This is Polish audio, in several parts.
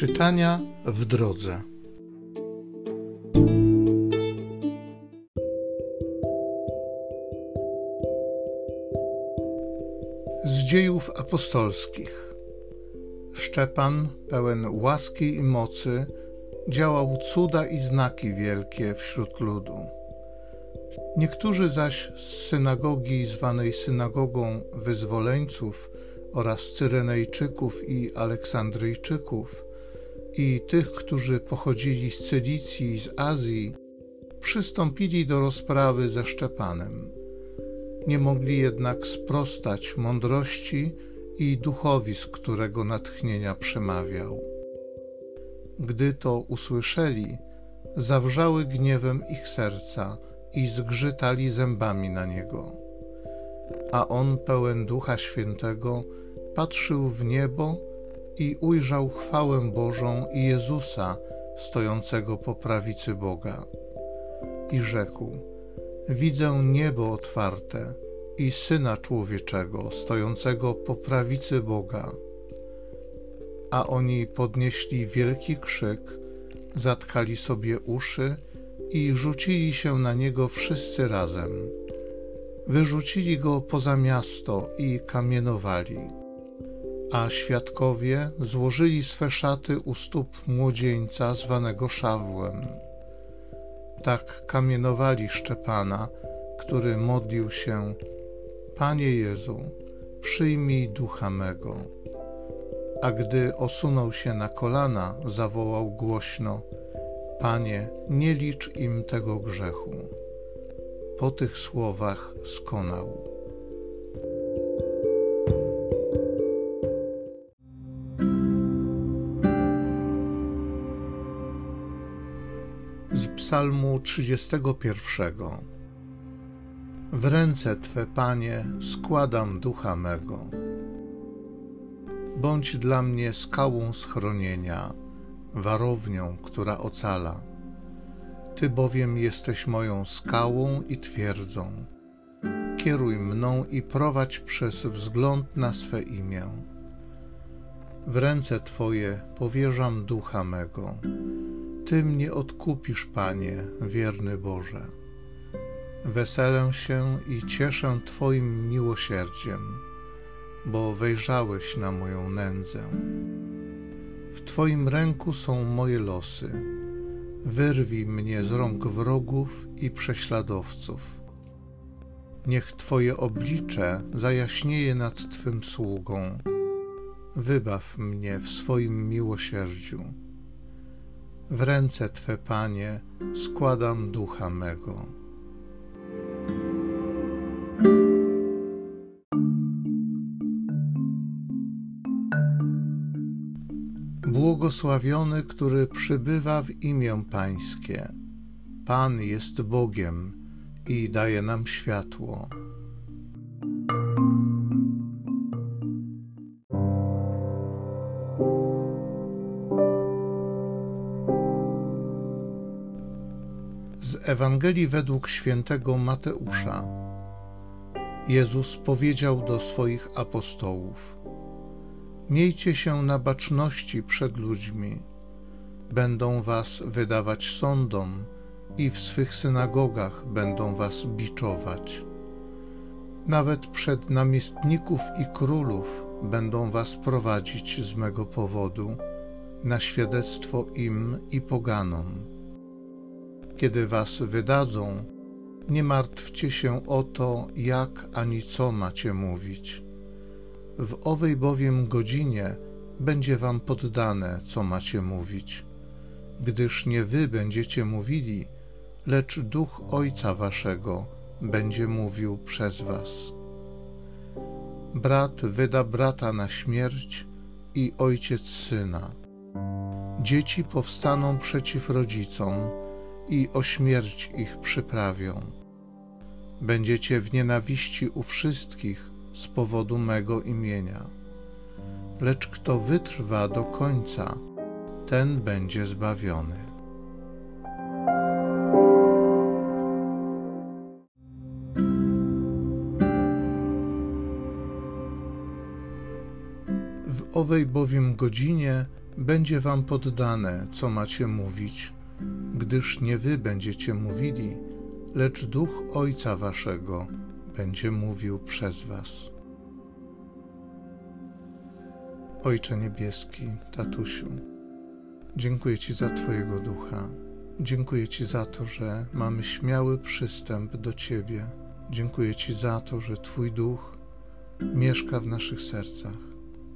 Czytania w drodze. Z dziejów apostolskich. Szczepan, pełen łaski i mocy, działał cuda i znaki wielkie wśród ludu. Niektórzy zaś z synagogi zwanej synagogą wyzwoleńców oraz Cyrenejczyków i Aleksandryjczyków i tych, którzy pochodzili z Cylicji i z Azji, przystąpili do rozprawy ze Szczepanem. Nie mogli jednak sprostać mądrości i duchowi, z którego natchnienia przemawiał. Gdy to usłyszeli, zawrzały gniewem ich serca i zgrzytali zębami na niego. A on, pełen Ducha Świętego, patrzył w niebo i ujrzał chwałę Bożą i Jezusa stojącego po prawicy Boga. I rzekł: widzę niebo otwarte i Syna Człowieczego stojącego po prawicy Boga. A oni podnieśli wielki krzyk, zatkali sobie uszy i rzucili się na niego wszyscy razem. Wyrzucili go poza miasto i kamienowali. A świadkowie złożyli swe szaty u stóp młodzieńca zwanego Szawłem. Tak kamienowali Szczepana, który modlił się: Panie Jezu, przyjmij ducha mego. A gdy osunął się na kolana, zawołał głośno: Panie, nie licz im tego grzechu. Po tych słowach skonał. Z Psalmu 31. W ręce Twe, Panie, składam ducha mego. Bądź dla mnie skałą schronienia, warownią, która ocala. Ty bowiem jesteś moją skałą i twierdzą. Kieruj mną i prowadź przez wzgląd na swe imię. W ręce Twoje powierzam ducha mego. Ty mnie odkupisz, Panie, wierny Boże. Weselę się i cieszę Twoim miłosierdziem, bo wejrzałeś na moją nędzę. W Twoim ręku są moje losy. Wyrwij mnie z rąk wrogów i prześladowców. Niech Twoje oblicze zajaśnieje nad Twym sługą. Wybaw mnie w swoim miłosierdziu. W ręce Twe, Panie, składam ducha mego. Błogosławiony, który przybywa w imię Pańskie. Pan jest Bogiem i daje nam światło. Z Ewangelii według świętego Mateusza. Jezus powiedział do swoich apostołów: miejcie się na baczności przed ludźmi. Będą was wydawać sądom i w swych synagogach będą was biczować. Nawet przed namiestników i królów będą was prowadzić z mego powodu, na świadectwo im i poganom. Kiedy was wydadzą, nie martwcie się o to, jak ani co macie mówić. W owej bowiem godzinie będzie wam poddane, co macie mówić, gdyż nie wy będziecie mówili, lecz Duch Ojca waszego będzie mówił przez was. Brat wyda brata na śmierć i ojciec syna. Dzieci powstaną przeciw rodzicom i o śmierć ich przyprawią. Będziecie w nienawiści u wszystkich z powodu mego imienia. Lecz kto wytrwa do końca, ten będzie zbawiony. W owej bowiem godzinie będzie wam poddane, co macie mówić, gdyż nie wy będziecie mówili, lecz Duch Ojca waszego będzie mówił przez was. Ojcze Niebieski, Tatusiu, dziękuję Ci za Twojego Ducha. Dziękuję Ci za to, że mamy śmiały przystęp do Ciebie. Dziękuję Ci za to, że Twój Duch mieszka w naszych sercach.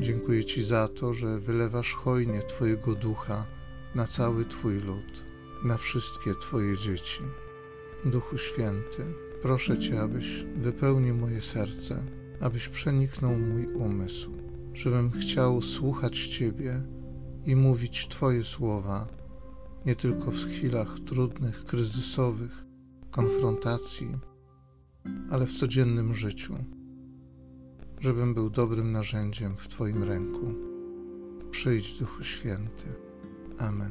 Dziękuję Ci za to, że wylewasz hojnie Twojego Ducha na cały Twój lud, na wszystkie Twoje dzieci. Duchu Święty, proszę Cię, abyś wypełnił moje serce, abyś przeniknął mój umysł, żebym chciał słuchać Ciebie i mówić Twoje słowa, nie tylko w chwilach trudnych, kryzysowych, konfrontacji, ale w codziennym życiu, żebym był dobrym narzędziem w Twoim ręku. Przyjdź, Duchu Święty. Amen.